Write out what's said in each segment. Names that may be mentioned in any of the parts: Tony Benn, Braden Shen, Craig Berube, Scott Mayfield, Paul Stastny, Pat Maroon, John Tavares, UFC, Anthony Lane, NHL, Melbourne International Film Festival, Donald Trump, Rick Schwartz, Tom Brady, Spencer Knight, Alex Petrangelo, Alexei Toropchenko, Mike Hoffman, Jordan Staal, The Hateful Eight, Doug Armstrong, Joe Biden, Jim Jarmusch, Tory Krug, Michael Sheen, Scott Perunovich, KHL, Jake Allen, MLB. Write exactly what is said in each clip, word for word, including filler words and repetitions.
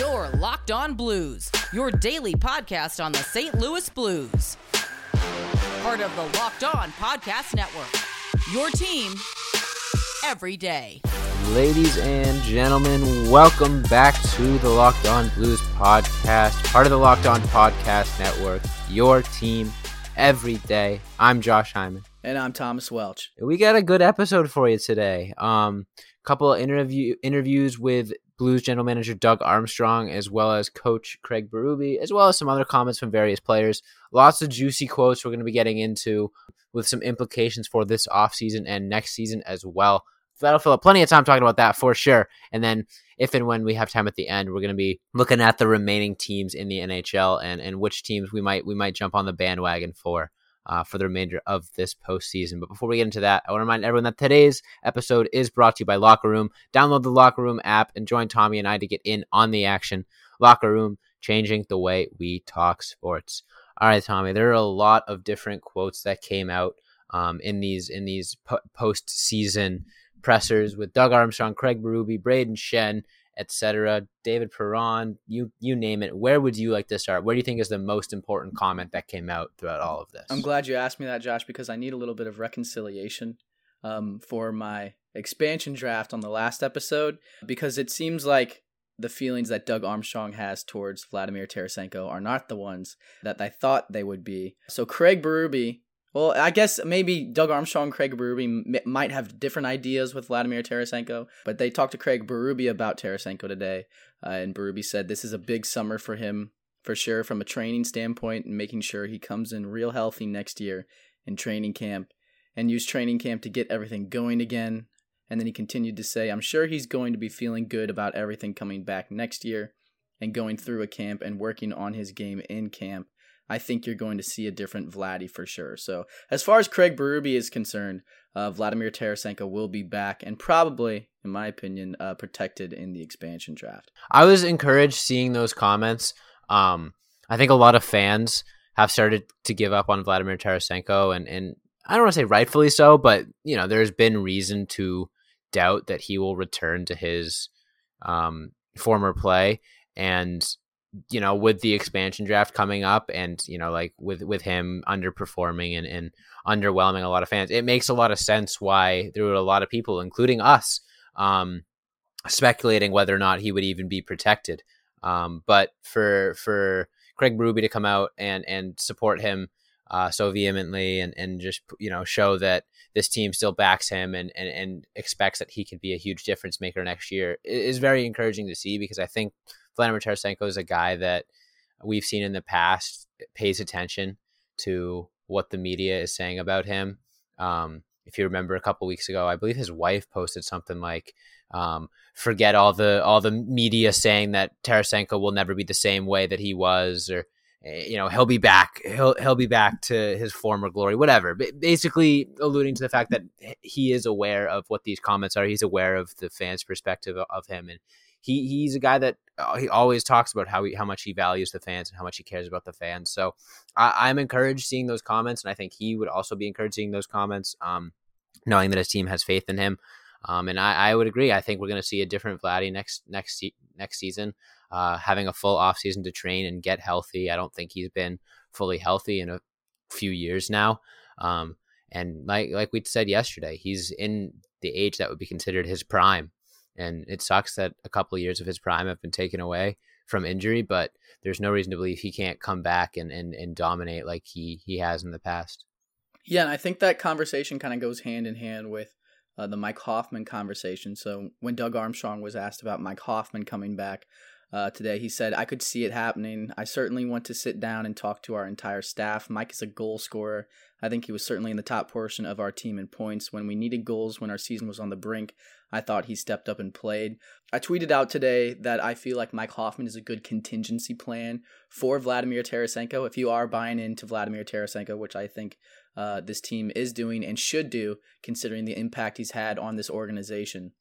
Your Locked On Blues, your daily podcast on the Saint Louis Blues. Part of the Locked On Podcast Network, your team every day. Ladies and gentlemen, welcome back to the Locked On Blues podcast, part of the Locked On Podcast Network, your team every day. I'm Josh Hyman. And I'm Thomas Welch. We got a good episode for you today. Um, couple of interview interviews with Blues general manager Doug Armstrong, as well as coach Craig Berube, as well as some other comments from various players. Lots of juicy quotes we're going to be getting into with some implications for this offseason and next season as well. So that'll fill up plenty of time talking about that for sure. And then if and when we have time at the end, we're going to be looking at the remaining teams in the N H L and, and which teams we might we might jump on the bandwagon for. Uh, for the remainder of this postseason. But before we get into that, I want to remind everyone that today's episode is brought to you by Locker Room. Download the Locker Room app and join Tommy and I to get in on the action. Locker Room, changing the way we talk sports. All right, Tommy, there are a lot of different quotes that came out um, in these in these po- postseason pressers with Doug Armstrong, Craig Berube, Braden Shen, et cetera, David Perron, you you name it. Where would you like to start? Where do you think is the most important comment that came out throughout all of this? I'm glad you asked me that, Josh, because I need a little bit of reconciliation um, for my expansion draft on the last episode, because it seems like the feelings that Doug Armstrong has towards Vladimir Tarasenko are not the ones that I thought they would be. So Craig Berube, well, I guess maybe Doug Armstrong and Craig Berube m- might have different ideas with Vladimir Tarasenko, but they talked to Craig Berube about Tarasenko today, uh, and Berube said this is a big summer for him, for sure, from a training standpoint, and making sure he comes in real healthy next year in training camp, and use training camp to get everything going again. And then he continued to say, I'm sure he's going to be feeling good about everything coming back next year, and going through a camp and working on his game in camp. I think you're going to see a different Vladdy for sure. So as far as Craig Berube is concerned, uh, Vladimir Tarasenko will be back and probably, in my opinion, uh, protected in the expansion draft. I was encouraged seeing those comments. Um, I think a lot of fans have started to give up on Vladimir Tarasenko, and, and I don't want to say rightfully so, but you know, there's been reason to doubt that he will return to his um, former play. And you know, with the expansion draft coming up and, you know, like with, with him underperforming and, and underwhelming a lot of fans, it makes a lot of sense why there were a lot of people, including us, um, speculating whether or not he would even be protected. Um, but for for Craig Berube to come out and, and support him uh, so vehemently and, and just, you know, show that this team still backs him and, and, and expects that he can be a huge difference maker next year is very encouraging to see, because I think Vladimir Tarasenko is a guy that we've seen in the past pays attention to what the media is saying about him. Um, if you remember a couple weeks ago, I believe his wife posted something like, um, forget all the all the media saying that Tarasenko will never be the same way that he was, or you know, he'll be back, he'll he'll be back to his former glory, whatever. But basically alluding to the fact that he is aware of what these comments are. He's aware of the fans' perspective of him, and He he's a guy that uh, he always talks about how he, how much he values the fans and how much he cares about the fans. So I, I'm encouraged seeing those comments, and I think he would also be encouraged seeing those comments, um, knowing that his team has faith in him. Um, and I, I would agree. I think we're going to see a different Vladdy next next next season, uh, having a full offseason to train and get healthy. I don't think he's been fully healthy in a few years now. Um, and like like we said yesterday, he's in the age that would be considered his prime. And it sucks that a couple of years of his prime have been taken away from injury, but there's no reason to believe he can't come back and, and, and dominate like he, he has in the past. Yeah, and I think that conversation kind of goes hand in hand with uh, the Mike Hoffman conversation. So when Doug Armstrong was asked about Mike Hoffman coming back uh, today, he said, I could see it happening. I certainly want to sit down and talk to our entire staff. Mike is a goal scorer. I think he was certainly in the top portion of our team in points. When we needed goals, when our season was on the brink, I thought he stepped up and played. I tweeted out today that I feel like Mike Hoffman is a good contingency plan for Vladimir Tarasenko. If you are buying into Vladimir Tarasenko, which I think uh, this team is doing and should do, considering the impact he's had on this organization.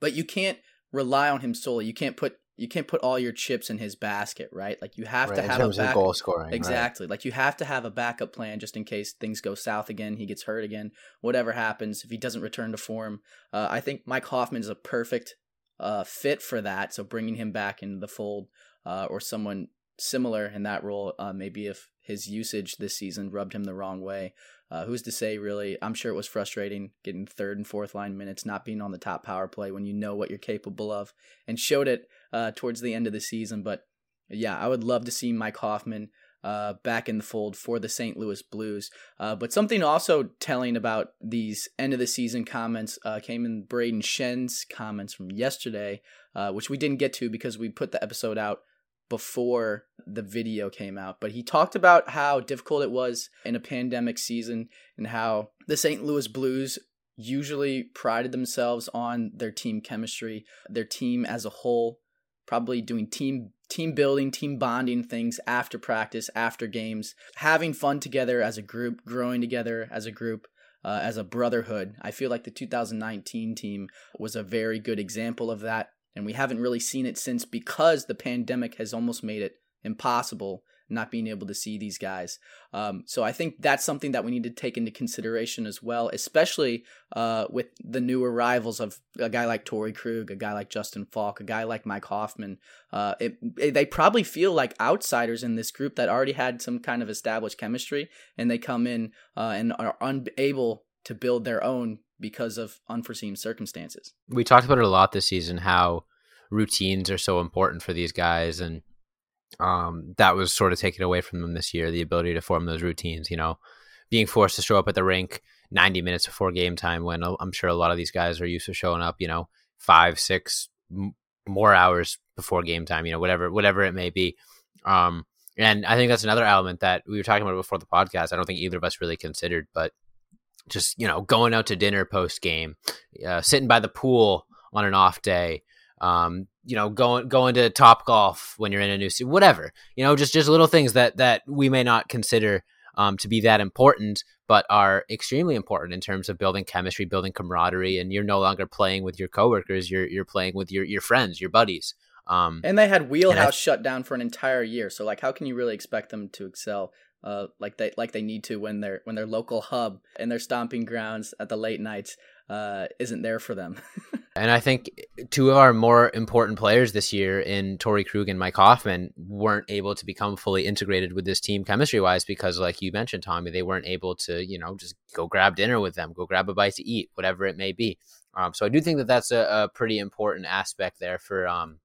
But you can't rely on him solely. You can't put you can't put all your chips in his basket, right? Like you have right, to have in terms a back- of goal scoring, exactly. Right. Like you have to have a backup plan just in case things go south again, he gets hurt again, whatever happens. If he doesn't return to form, uh, I think Mike Hoffman is a perfect uh, fit for that. So bringing him back into the fold uh, or someone similar in that role, uh, maybe if his usage this season rubbed him the wrong way. Uh, who's to say, really? I'm sure it was frustrating getting third and fourth line minutes, not being on the top power play when you know what you're capable of, and showed it uh, towards the end of the season. But yeah, I would love to see Mike Hoffman uh, back in the fold for the Saint Louis Blues. Uh, but something also telling about these end of the season comments uh, came in Braden Shen's comments from yesterday, uh, which we didn't get to because we put the episode out before the video came out. But he talked about how difficult it was in a pandemic season and how the Saint Louis Blues usually prided themselves on their team chemistry, their team as a whole, probably doing team team building, team bonding things after practice, after games, having fun together as a group, growing together as a group, uh, as a brotherhood. I feel like the two thousand nineteen team was a very good example of that. And we haven't really seen it since, because the pandemic has almost made it impossible not being able to see these guys. Um, so I think that's something that we need to take into consideration as well, especially uh, with the new arrivals of a guy like Tory Krug, a guy like Justin Falk, a guy like Mike Hoffman. Uh, it, it, they probably feel like outsiders in this group that already had some kind of established chemistry, and they come in uh, and are unable to build their own because of unforeseen circumstances. We talked about it a lot this season, how routines are so important for these guys. And um, that was sort of taken away from them this year, the ability to form those routines, you know, being forced to show up at the rink ninety minutes before game time, when I'm sure a lot of these guys are used to showing up, you know, five, six m- more hours before game time, you know, whatever, whatever it may be. Um, and I think that's another element that we were talking about before the podcast. I don't think either of us really considered, but just, you know, going out to dinner post game, uh, sitting by the pool on an off day, um, you know, going going to Topgolf when you're in a new city, whatever, you know, just just little things that that we may not consider um, to be that important, but are extremely important in terms of building chemistry, building camaraderie. And you're no longer playing with your coworkers; you're you're playing with your your friends, your buddies. Um, and they had Wheelhouse I, shut down for an entire year, so like, how can you really expect them to excel? Uh, like they like they need to when their when their local hub and their stomping grounds at the late nights uh, isn't there for them. And I think two of our more important players this year in Tory Krug and Mike Hoffman weren't able to become fully integrated with this team chemistry-wise because, like you mentioned, Tommy, they weren't able to, you know, just go grab dinner with them, go grab a bite to eat, whatever it may be. Um, so I do think that that's a, a pretty important aspect there for um,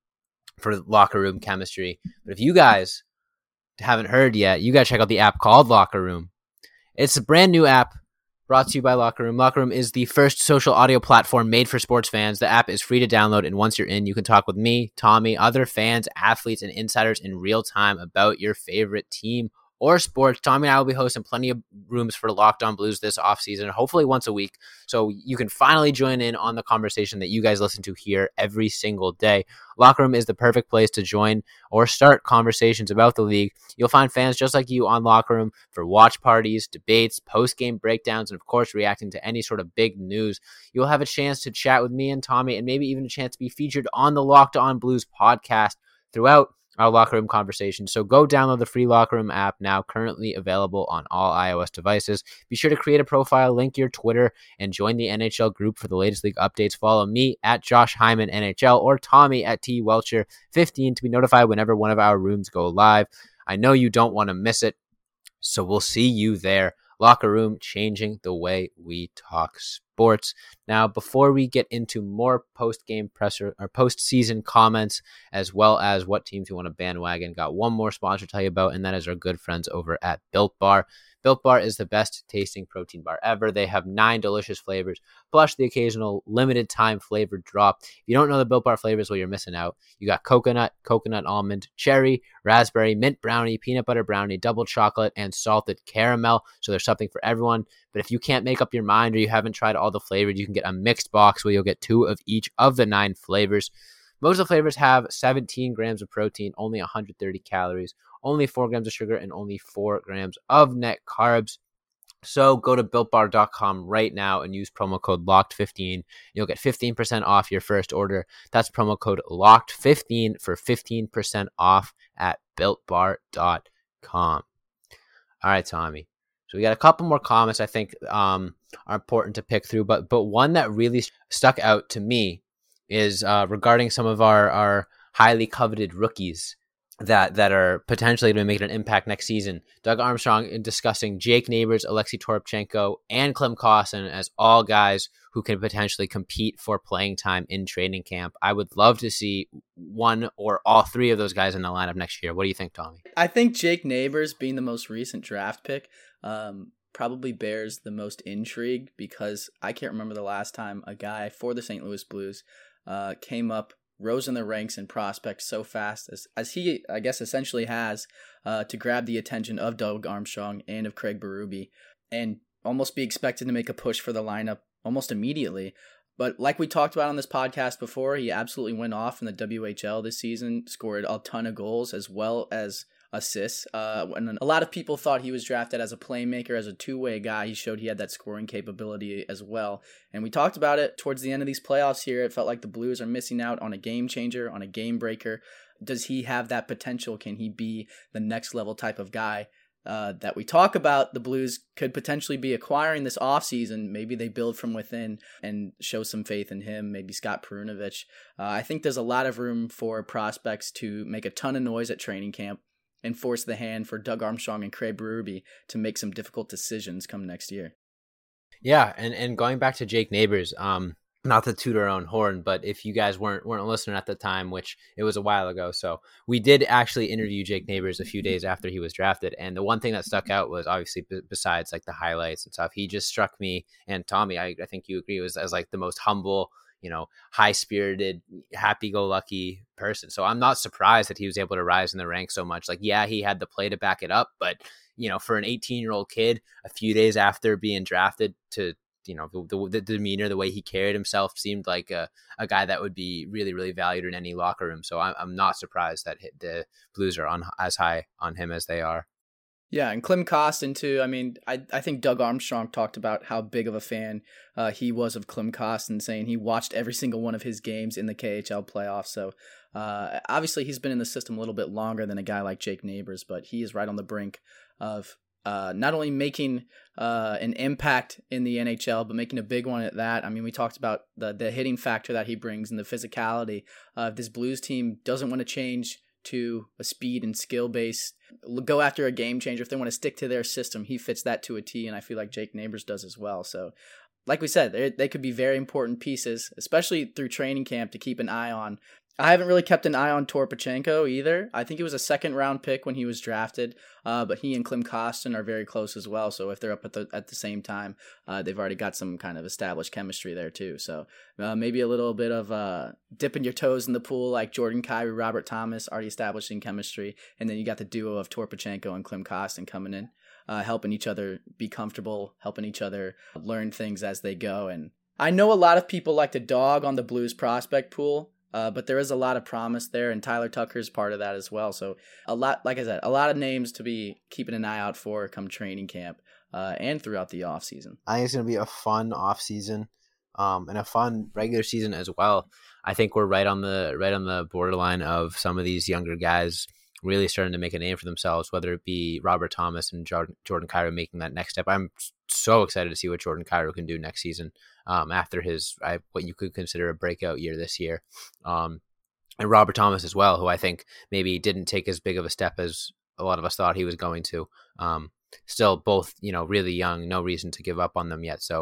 for locker room chemistry. But if you guys haven't heard yet, you gotta check out the app called Locker Room. It's a brand new app brought to you by Locker Room. Locker Room is the first social audio platform made for sports fans. The app is free to download, and once you're in, you can talk with me, Tommy, other fans, athletes, and insiders in real time about your favorite team or sports. Tommy and I will be hosting plenty of rooms for Locked On Blues this offseason, hopefully once a week, so you can finally join in on the conversation that you guys listen to here every single day. Locker Room is the perfect place to join or start conversations about the league. You'll find fans just like you on Locker Room for watch parties, debates, post-game breakdowns, and of course, reacting to any sort of big news. You'll have a chance to chat with me and Tommy, and maybe even a chance to be featured on the Locked On Blues podcast throughout our Locker Room conversation. So go download the free Locker Room app now, currently available on all iOS devices. Be sure to create a profile, link your Twitter, and join the N H L group for the latest league updates. Follow me at Josh Hyman N H L or Tommy at T Welcher fifteen to be notified whenever one of our rooms go live. I know you don't want to miss it, so we'll see you there. Locker Room, changing the way we talk sports. Now, before we get into more post-game presser or post-season comments, as well as what teams you want to bandwagon, got one more sponsor to tell you about, and that is our good friends over at Built Bar. Built Bar is the best tasting protein bar ever. They have nine delicious flavors, plus the occasional limited time flavored drop. If you don't know the Built Bar flavors, well, you're missing out. You got coconut, coconut almond, cherry, raspberry, mint brownie, peanut butter brownie, double chocolate, and salted caramel. So there's something for everyone. But if you can't make up your mind or you haven't tried all the flavors, you can get a mixed box where you'll get two of each of the nine flavors. Most of the flavors have seventeen grams of protein, only one hundred thirty calories, only four grams of sugar, and only four grams of net carbs. So go to built bar dot com right now and use promo code locked fifteen. You'll get fifteen percent off your first order. That's promo code locked fifteen for fifteen percent off at built bar dot com. All right, Tommy. So we got a couple more comments I think um, are important to pick through, but but one that really stuck out to me is uh, regarding some of our, our highly coveted rookies that, that are potentially going to make an impact next season. Doug Armstrong in discussing Jake Neighbors, Alexei Toropchenko, and Klim Kostin as all guys who can potentially compete for playing time in training camp. I would love to see one or all three of those guys in the lineup next year. What do you think, Tommy? I think Jake Neighbors being the most recent draft pick um, probably bears the most intrigue, because I can't remember the last time a guy for the Saint Louis Blues uh, came up, rose in the ranks and prospects so fast as, as he, I guess, essentially has uh, to grab the attention of Doug Armstrong and of Craig Berube and almost be expected to make a push for the lineup almost immediately. But like we talked about on this podcast before, he absolutely went off in the W H L this season, scored a ton of goals as well as assists. Uh, and a lot of people thought he was drafted as a playmaker, as a two-way guy. He showed he had that scoring capability as well. And we talked about it towards the end of these playoffs here. It felt like the Blues are missing out on a game changer, on a game breaker. Does he have that potential? Can he be the next level type of guy Uh, that we talk about the Blues could potentially be acquiring this offseason? Maybe they build from within and show some faith in him, maybe Scott Perunovich. Uh, I think there's a lot of room for prospects to make a ton of noise at training camp and force the hand for Doug Armstrong and Craig Berube to make some difficult decisions come next year. Yeah, and, and going back to Jake Neighbors, um, not to toot our own horn, but if you guys weren't weren't listening at the time, which it was a while ago, so we did actually interview Jake Neighbors a few days after he was drafted, and the one thing that stuck out was obviously b- besides like the highlights and stuff, he just struck me and Tommy, I, I think you agree, was as like the most humble, you know, high-spirited, happy-go-lucky person. So I'm not surprised that he was able to rise in the ranks so much. Like, yeah, he had the play to back it up, but you know, for an eighteen-year-old kid, a few days after being drafted, to you know, the, the demeanor, the way he carried himself seemed like a, a guy that would be really, really valued in any locker room. So I'm, I'm not surprised that the Blues are on as high on him as they are. Yeah, and Klim Kostin too. I mean, I, I think Doug Armstrong talked about how big of a fan uh, he was of Klim Kostin, saying he watched every single one of his games in the K H L playoffs. So uh, obviously he's been in the system a little bit longer than a guy like Jake Neighbors, but he is right on the brink of Uh, not only making uh, an impact in the N H L, but making a big one at that. I mean, we talked about the, the hitting factor that he brings and the physicality. Uh, if this Blues team doesn't want to change to a speed and skill base, go after a game changer, if they want to stick to their system, he fits that to a T, and I feel like Jake Neighbors does as well. So like we said, they, they could be very important pieces, especially through training camp, to keep an eye on. I haven't really kept an eye on Toropchenko either. I think he was a second-round pick when he was drafted, uh, but he and Klim Kostin are very close as well, so if they're up at the at the same time, uh, they've already got some kind of established chemistry there too. So uh, maybe a little bit of uh, dipping your toes in the pool like Jordan Kyrou, Robert Thomas, already establishing chemistry, and then you got the duo of Toropchenko and Klim Kostin coming in, uh, helping each other be comfortable, helping each other learn things as they go. And I know a lot of people like to dog on the Blues prospect pool, Uh, but there is a lot of promise there, and Tyler Tucker is part of that as well. So a lot, like I said, a lot of names to be keeping an eye out for come training camp uh, and throughout the offseason. I think it's going to be a fun offseason um, and a fun regular season as well. I think we're right on the right on the borderline of some of these younger guys really starting to make a name for themselves, whether it be Robert Thomas and Jordan, Jordan Kyrou making that next step. I'm so excited to see what Jordan Kyrou can do next season um, after his I, what you could consider a breakout year this year. Um, and Robert Thomas as well, who I think maybe didn't take as big of a step as a lot of us thought he was going to. Um, still both, you know, really young, no reason to give up on them yet. So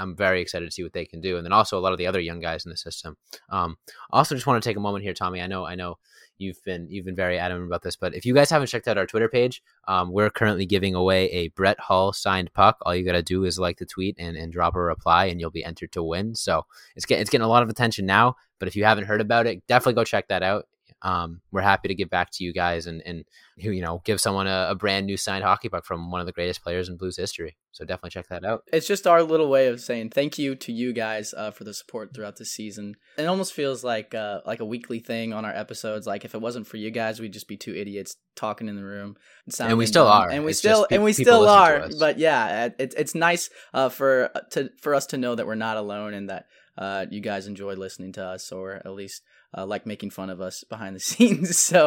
I'm very excited to see what they can do. And then also a lot of the other young guys in the system. Um, also just want to take a moment here, Tommy. I know, I know you've been, you've been very adamant about this, but if you guys haven't checked out our Twitter page, um, we're currently giving away a Brett Hull signed puck. All you got to do is like the tweet and, and drop a reply and you'll be entered to win. So it's getting, it's getting a lot of attention now, but if you haven't heard about it, definitely go check that out. Um, we're happy to give back to you guys and, and you know, give someone a, a brand new signed hockey puck from one of the greatest players in Blues history. So definitely check that out. It's just our little way of saying thank you to you guys uh, for the support throughout the season. It almost feels like uh, like a weekly thing on our episodes. Like if it wasn't for you guys, we'd just be two idiots talking in the room. And we still dumb. are. And we it's still pe- and we still are. But yeah, it, it's nice uh, for to for us to know that we're not alone and that uh, you guys enjoy listening to us, or at least Uh, like making fun of us behind the scenes. So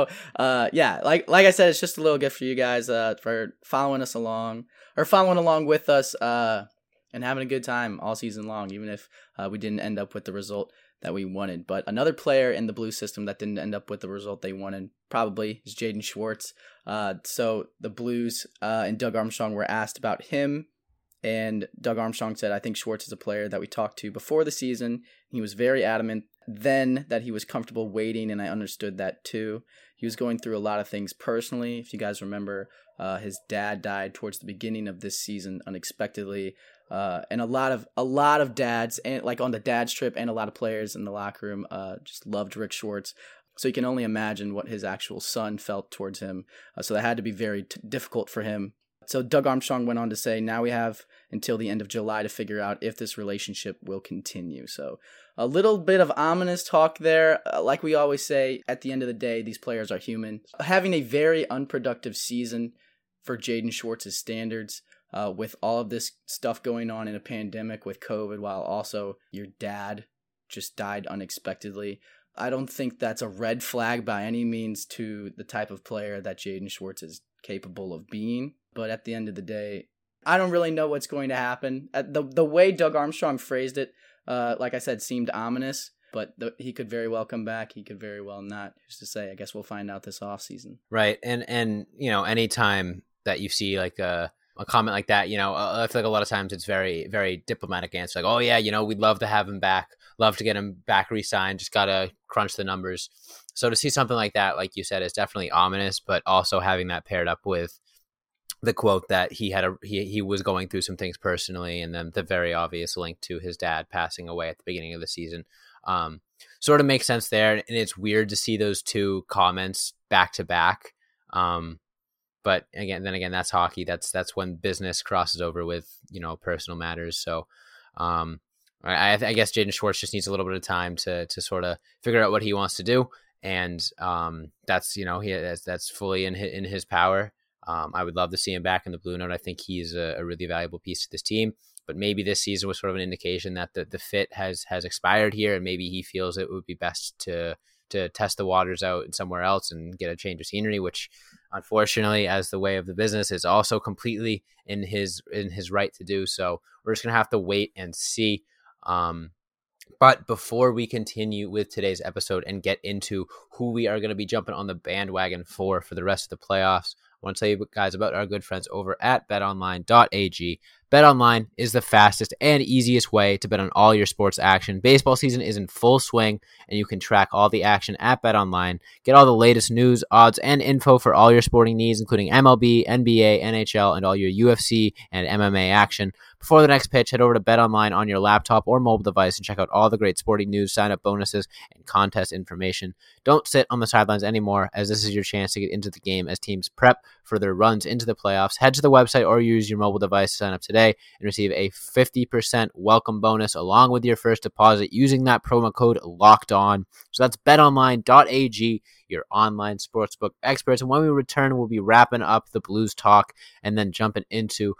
uh, yeah, like like I said, it's just a little gift for you guys uh, for following us along or following along with us uh, and having a good time all season long, even if uh, we didn't end up with the result that we wanted. But another player in the Blue system that didn't end up with the result they wanted probably is Jaden Schwartz. Uh, so the Blues uh, and Doug Armstrong were asked about him, and Doug Armstrong said, "I think Schwartz is a player that we talked to before the season. He was very adamant then that he was comfortable waiting, and I understood that too. He was going through a lot of things personally. If you guys remember, uh, his dad died towards the beginning of this season unexpectedly. Uh, and a lot of a lot of dads, and like on the dad's trip, and a lot of players in the locker room uh, just loved Rick Schwartz. So you can only imagine what his actual son felt towards him. Uh, so that had to be very t- difficult for him. So Doug Armstrong went on to say, now we have until the end of July to figure out if this relationship will continue. So a little bit of ominous talk there. Uh, like we always say, at the end of the day, these players are human. Having a very unproductive season for Jaden Schwartz's standards, Uh, with all of this stuff going on in a pandemic with COVID, while also your dad just died unexpectedly. I don't think that's a red flag by any means to the type of player that Jaden Schwartz is capable of being. But at the end of the day, I don't really know what's going to happen. The, the way Doug Armstrong phrased it, uh, like I said, seemed ominous. But the, he could very well come back. He could very well not. Who's to say? I guess we'll find out this offseason. Right. And, and you know, anytime that you see like a... a comment like that, you know, I feel like a lot of times it's very, very diplomatic answer. Like, oh yeah, you know, we'd love to have him back, love to get him back re-signed, just got to crunch the numbers. So to see something like that, like you said, is definitely ominous, but also having that paired up with the quote that he had, a, he, he was going through some things personally, and then the very obvious link to his dad passing away at the beginning of the season, um, sort of makes sense there. And it's weird to see those two comments back to back. Um, But again, then again, that's hockey. That's that's when business crosses over with, you know, personal matters. So um, I, I guess Jaden Schwartz just needs a little bit of time to to sort of figure out what he wants to do. And um, that's, you know, he that's, that's fully in his, in his power. Um, I would love to see him back in the Blue Note. I think he's a, a really valuable piece to this team. But maybe this season was sort of an indication that the, the fit has has expired here, and maybe he feels it would be best to to test the waters out somewhere else and get a change of scenery, which unfortunately, as the way of the business, is also completely in his in his right to do. So we're just going to have to wait and see. Um, but before we continue with today's episode and get into who we are going to be jumping on the bandwagon for for the rest of the playoffs, I want to tell you guys about our good friends over at bet online dot a g. BetOnline is the fastest and easiest way to bet on all your sports action. Baseball season is in full swing, and you can track all the action at BetOnline. Get all the latest news, odds, and info for all your sporting needs, including M L B, N B A, N H L, and all your U F C and M M A action. Before the next pitch, head over to BetOnline on your laptop or mobile device and check out all the great sporting news, sign-up bonuses, and contest information. Don't sit on the sidelines anymore, as this is your chance to get into the game as teams prep for their runs into the playoffs. Head to the website or use your mobile device to sign up today and receive a fifty percent welcome bonus along with your first deposit using that promo code LOCKEDON. So that's bet online dot a g, your online sportsbook experts. And when we return, we'll be wrapping up the Blues talk and then jumping into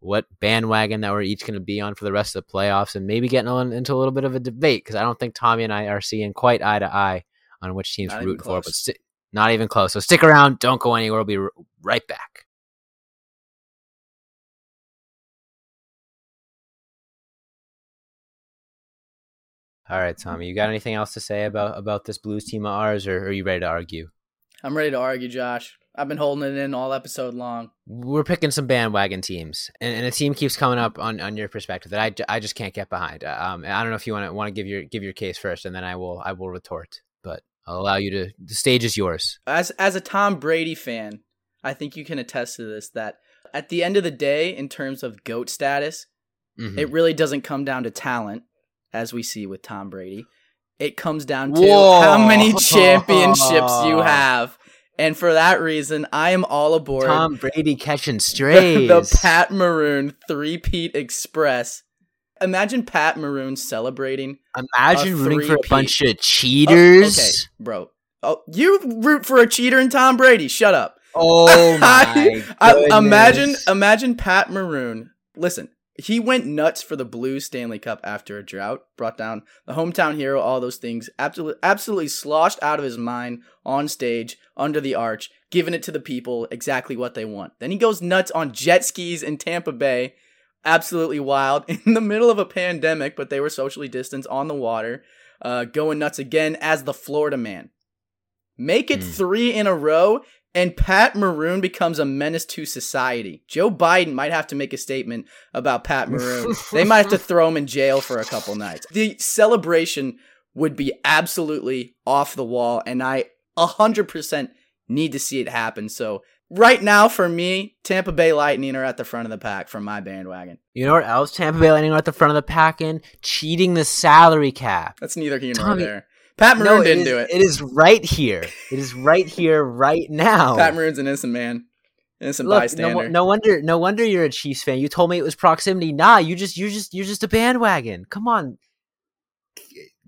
what bandwagon that we're each going to be on for the rest of the playoffs, and maybe getting on into a little bit of a debate, because I don't think Tommy and I are seeing quite eye to eye on which teams we're rooting for, but st- not even close. So stick around. Don't go anywhere. We'll be r- right back. All right, Tommy, you got anything else to say about, about this Blues team of ours, or are you ready to argue? I'm ready to argue, Josh. I've been holding it in all episode long. We're picking some bandwagon teams, and, and a team keeps coming up on, on your perspective that I, I just can't get behind. Um, I don't know if you want to want to give your give your case first, and then I will I will retort, but I'll allow you to. The stage is yours. As as a Tom Brady fan, I think you can attest to this. That at the end of the day, in terms of GOAT status, mm-hmm. it really doesn't come down to talent, as we see with Tom Brady. It comes down to Whoa. how many championships you have. And for that reason, I am all aboard Tom Brady catching strays. The, the Pat Maroon three-peat express. Imagine Pat Maroon celebrating. Imagine rooting for a bunch of cheaters. Oh, okay, bro. Oh, you root for a cheater in Tom Brady. Shut up. Oh my I, I, Imagine, imagine Pat Maroon. Listen, he went nuts for the Blues Stanley Cup after a drought. Brought down the hometown hero, all those things. Absolutely, absolutely sloshed out of his mind on stage, under the arch, giving it to the people exactly what they want. Then he goes nuts on jet skis in Tampa Bay. Absolutely wild. In the middle of a pandemic, but they were socially distanced on the water. uh, going nuts again as the Florida man. Make it mm. three in a row, and Pat Maroon becomes a menace to society. Joe Biden might have to make a statement about Pat Maroon. They might have to throw him in jail for a couple nights. The celebration would be absolutely off the wall, and I one hundred percent need to see it happen. So right now, for me, Tampa Bay Lightning are at the front of the pack for my bandwagon. You know what else Tampa Bay Lightning are at the front of the pack in? Cheating the salary cap. That's neither here nor there. Pat Maroon no, didn't is, do it. It is right here. It is right here, right now. Pat Maroon's an innocent man. Innocent Look, bystander. No, no wonder no wonder you're a Chiefs fan. You told me it was proximity. Nah, you just you're just you're just a bandwagon. Come on.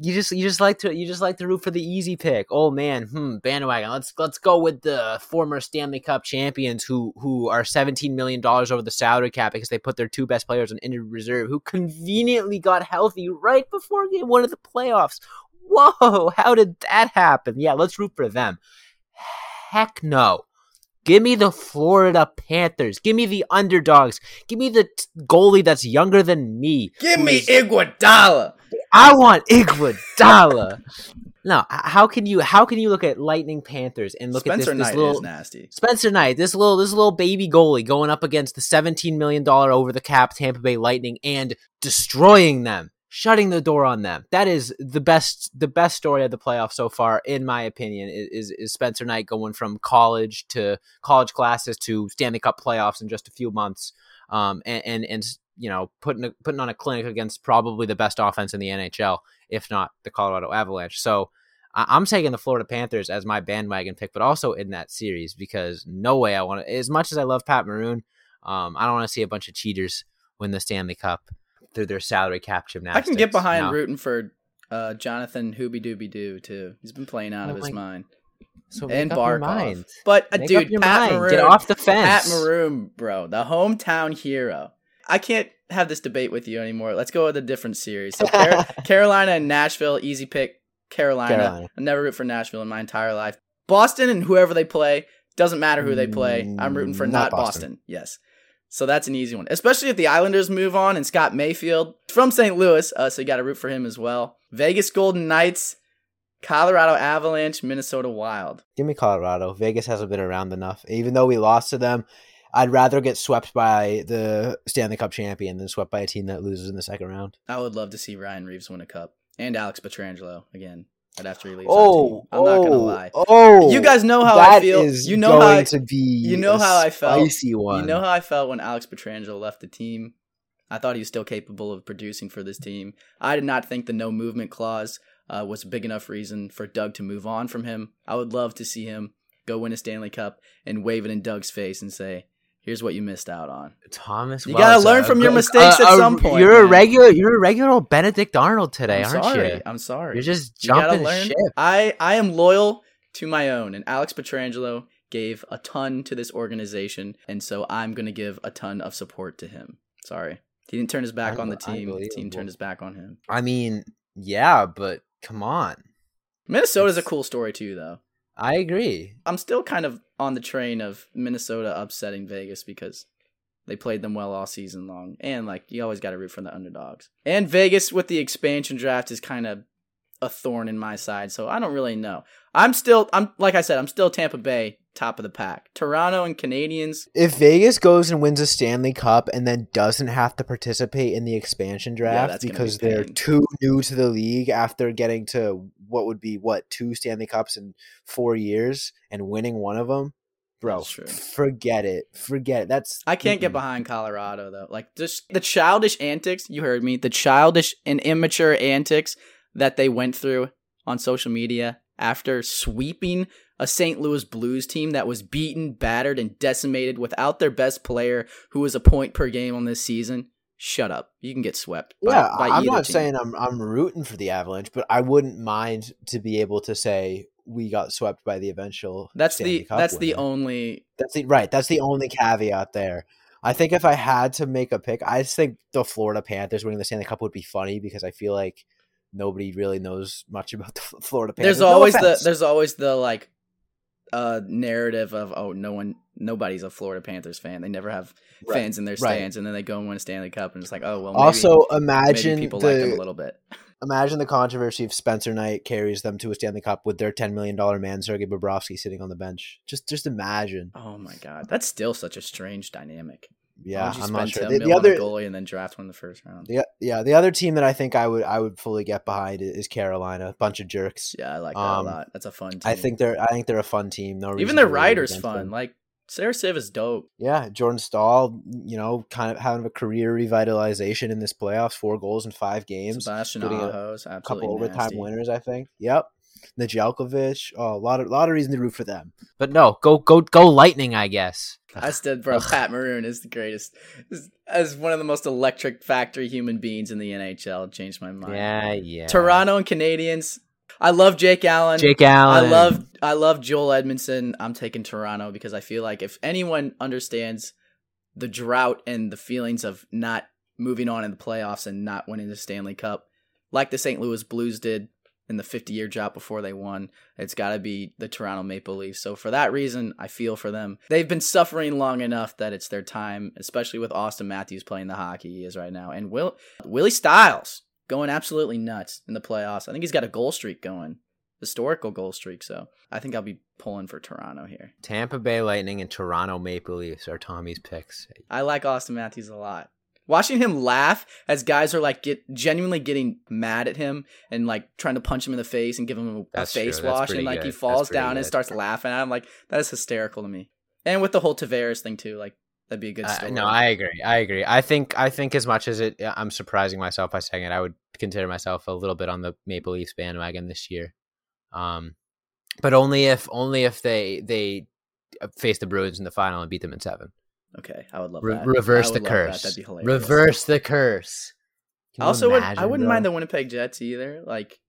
You just you just like to you just like to root for the easy pick. Oh man, hmm, bandwagon. Let's let's go with the former Stanley Cup champions who who are seventeen million dollars over the salary cap because they put their two best players on injured reserve, who conveniently got healthy right before game one of the playoffs. Whoa, how did that happen? Yeah, let's root for them. Heck no. Give me the Florida Panthers. Give me the underdogs. Give me the t- goalie that's younger than me. Give me Iguodala. I want Iguodala. No, how can you how can you look at Lightning Panthers and look Spencer at this, this Knight little is nasty. Spencer Knight, this little this little baby goalie going up against the seventeen million dollars over the cap Tampa Bay Lightning and destroying them, shutting the door on them. That is the best the best story of the playoffs so far, in my opinion, is is Spencer Knight going from college to college classes to Stanley Cup playoffs in just a few months, um, and, and and you know putting a, putting on a clinic against probably the best offense in the N H L, if not the Colorado Avalanche. So I'm taking the Florida Panthers as my bandwagon pick, but also in that series, because no way I want to. As much as I love Pat Maroon, um, I don't want to see a bunch of cheaters win the Stanley Cup through their salary cap gymnastics. I can get behind no. rooting for uh, Jonathan Huberdeau too. He's been playing out oh of his my... mind. So and Barkov. But uh, dude, Pat Maroon, get off the fence. Pat Maroon, bro, the hometown hero. I can't have this debate with you anymore. Let's go with a different series. So Car- Carolina and Nashville, easy pick. Carolina. Carolina. I never root for Nashville in my entire life. Boston and whoever they play, doesn't matter who they play. I'm rooting for not, not Boston. Boston. Yes. So that's an easy one, especially if the Islanders move on and Scott Mayfield from Saint Louis. Uh, so you got to root for him as well. Vegas Golden Knights, Colorado Avalanche, Minnesota Wild. Give me Colorado. Vegas hasn't been around enough. Even though we lost to them, I'd rather get swept by the Stanley Cup champion than swept by a team that loses in the second round. I would love to see Ryan Reeves win a cup, and Alex Petrangelo again. After he leaves, oh, I'm oh, not gonna lie. Oh, you guys know how I feel. You know how I, to be you know how I felt. Spicy one. You know how I felt when Alex Petrangelo left the team. I thought he was still capable of producing for this team. I did not think the no movement clause uh, was a big enough reason for Doug to move on from him. I would love to see him go win a Stanley Cup and wave it in Doug's face and say, "Here's what you missed out on, Thomas." You gotta learn from your mistakes uh, at some point. You're man. a regular. You're a regular old Benedict Arnold today, I'm aren't sorry. you? I'm sorry. You're just jumping you ship. I I am loyal to my own, and Alex Petrangelo gave a ton to this organization, and so I'm gonna give a ton of support to him. Sorry, he didn't turn his back I'm, on the team. The team turned his back on him. I mean, yeah, but come on. Minnesota's it's... a cool story too, though. I agree. I'm still kind of on the train of Minnesota upsetting Vegas because they played them well all season long. And, like, you always got to root for the underdogs. And Vegas with the expansion draft is kind of a thorn in my side, so I don't really know. I'm still, I'm like I said, I'm still Tampa Bay, top of the pack. Toronto and Canadiens. If Vegas goes and wins a Stanley Cup and then doesn't have to participate in the expansion draft yeah, because be they're too new to the league after getting to what would be, what, two Stanley Cups in four years and winning one of them, bro, forget it. Forget it. That's I can't mm-mm. get behind Colorado, though. Like, just the childish antics, you heard me, the childish and immature antics that they went through on social media after sweeping a Saint Louis Blues team that was beaten, battered, and decimated without their best player, who was a point per game on this season. Shut up. You can get swept. By, yeah, by I'm not team. saying I'm I'm rooting for the Avalanche, but I wouldn't mind to be able to say we got swept by the eventual that's Stanley the Cup that's winner. the only that's the right that's the only caveat there. I think if I had to make a pick, I just think the Florida Panthers winning the Stanley Cup would be funny because I feel like nobody really knows much about the Florida Panthers. There's always no the there's always the like uh, narrative of oh no one nobody's a Florida Panthers fan. They never have right. fans in their stands, right. and then they go and win a Stanley Cup, and it's like, oh well. Maybe, also, imagine maybe people the, like them a little bit. Imagine the controversy if Spencer Knight carries them to a Stanley Cup with their ten million dollar man Sergei Bobrovsky sitting on the bench. Just, just imagine. Oh my God, that's still such a strange dynamic. Yeah, I'm not sure. The, the other goalie and then draft one in the first round. Yeah, yeah. The other team that I think I would I would fully get behind is Carolina. A bunch of jerks. Yeah, I like that um, a lot. That's a fun team. I think they're I think they're a fun team. No, even their rider's fun. Them. Like Sarasev is dope. Yeah, Jordan Staal, you know, kind of having a career revitalization in this playoffs. Four goals in five games. Sebastian Aho's absolutely a couple overtime nasty. winners, I think. Yep. Nijelkovic, oh, a lot of lot of reason to root for them. But no, go go go Lightning, I guess. I said, bro, Pat Maroon is the greatest, is, is one of the most electric factory human beings in the N H L. Changed my mind. Yeah, yeah. Toronto and Canadians. I love Jake Allen. Jake Allen. I love I love Joel Edmondson. I'm taking Toronto because I feel like if anyone understands the drought and the feelings of not moving on in the playoffs and not winning the Stanley Cup, like the Saint Louis Blues did in the fifty-year drought before they won, it's got to be the Toronto Maple Leafs. So for that reason, I feel for them. They've been suffering long enough that it's their time, especially with Auston Matthews playing the hockey he is right now. And Will Willie Stiles going absolutely nuts in the playoffs. I think he's got a goal streak going, historical goal streak. So I think I'll be pulling for Toronto here. Tampa Bay Lightning and Toronto Maple Leafs are Tommy's picks. I like Auston Matthews a lot. Watching him laugh as guys are like get genuinely getting mad at him and like trying to punch him in the face and give him a that's face true. wash and like good. He falls down good. and starts laughing at him, like that is hysterical to me. And with the whole Tavares thing too, like that'd be a good story. Uh, no, I agree. I agree. I think I think as much as it, I'm surprising myself by saying it, I would consider myself a little bit on the Maple Leafs bandwagon this year, um, but only if only if they they face the Bruins in the final and beat them in seven. Okay, I would love that. Reverse the curse. That. That'd be hilarious. Reverse the curse. Can also, imagine, would, I wouldn't bro? mind the Winnipeg Jets either. Like,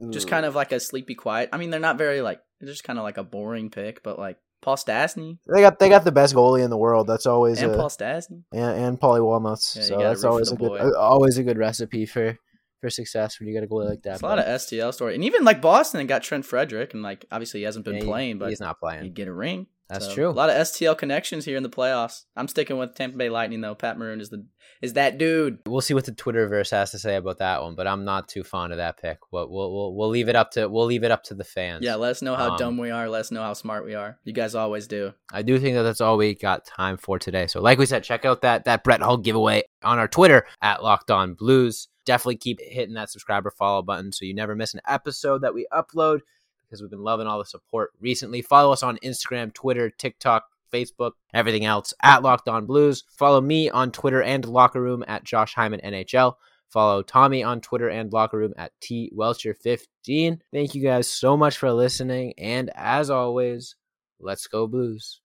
Ooh. just kind of like a sleepy, quiet. I mean, they're not very like. They're just kind of like a boring pick, but like Paul Stastny. They got they got the best goalie in the world. That's always and a, Paul Stastny and and Paulie Walnuts. Yeah, so that's always a boy. good always a good recipe for for success when you got a goalie like that. It's a lot of S T L story, and even like Boston got Trent Frederick, and like obviously he hasn't been yeah, playing, he, but he's not playing. He'd get a ring. That's so, true. A lot of S T L connections here in the playoffs. I'm sticking with Tampa Bay Lightning, though. Pat Maroon is the is that dude. We'll see what the Twitterverse has to say about that one, but I'm not too fond of that pick. But we'll we'll we'll leave it up to we'll leave it up to the fans. Yeah, let us know how um, dumb we are. Let us know how smart we are. You guys always do. I do think that that's all we got time for today. So, like we said, check out that that Brett Hull giveaway on our Twitter at Locked On Blues. Definitely keep hitting that subscriber follow button so you never miss an episode that we upload, because we've been loving all the support recently. Follow us on Instagram, Twitter, TikTok, Facebook, everything else at Locked On Blues. Follow me on Twitter and Locker Room at Josh Hyman N H L. Follow Tommy on Twitter and Locker Room at T Welcher fifteen. Thank you guys so much for listening. And as always, let's go Blues.